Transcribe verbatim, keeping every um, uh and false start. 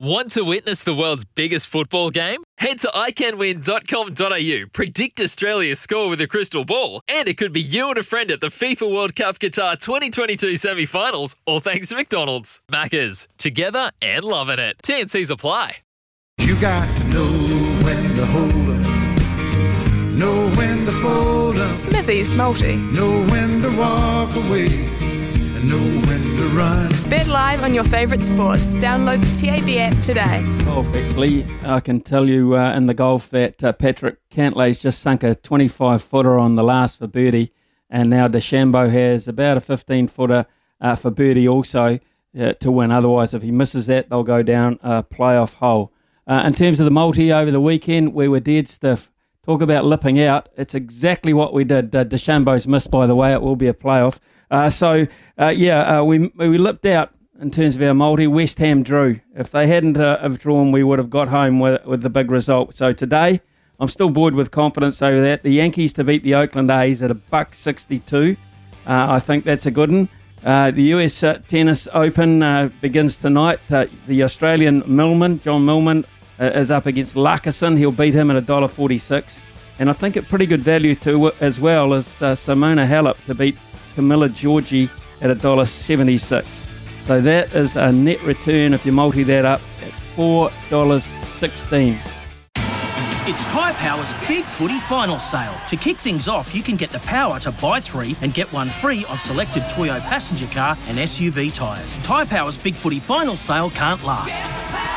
Want to witness the world's biggest football game? Head to i can win dot com dot a u, predict Australia's score with a crystal ball, and it could be you and a friend at the FIFA World Cup Qatar twenty twenty-two semi-finals, all thanks to McDonald's. Maccas, together and loving it. T and C's apply. You got to know when to hold up, know when to fold up, Smithy's multi, know when to walk away, and know when to run. Bet live on your favourite sports. Download the T A B app today. Oh, actually, I can tell you uh, in the golf that uh, Patrick Cantlay's just sunk a twenty-five footer on the last for birdie, and now DeChambeau has about a fifteen footer uh, for birdie also uh, to win. Otherwise, if he misses that, they'll go down a playoff hole. Uh, in terms of the multi over the weekend, we were dead stiff. Talk about lipping out. It's exactly what we did. Uh, DeChambeau's missed, by the way. It will be a playoff. Uh, so, uh, yeah, uh, we we lipped out in terms of our multi. West Ham drew. If they hadn't uh, have drawn, we would have got home with, with the big result. So today, I'm still buoyed with confidence over that. The Yankees to beat the Oakland A's at a buck sixty-two. Uh, I think that's a good one. Uh, the U S uh, Tennis Open uh, begins tonight. Uh, the Australian Millman, John Millman, is up against Larkison. He'll beat him at one dollar forty-six. And I think at pretty good value too, as well, is uh, Simona Halep to beat Camila Giorgi at one dollar seventy-six. So that is a net return if you multi that up at four dollars sixteen. It's Ty Power's Big Footy Final Sale. To kick things off, you can get the power to buy three and get one free on selected Toyo passenger car and S U V tyres. Ty Power's Big Footy Final Sale can't last.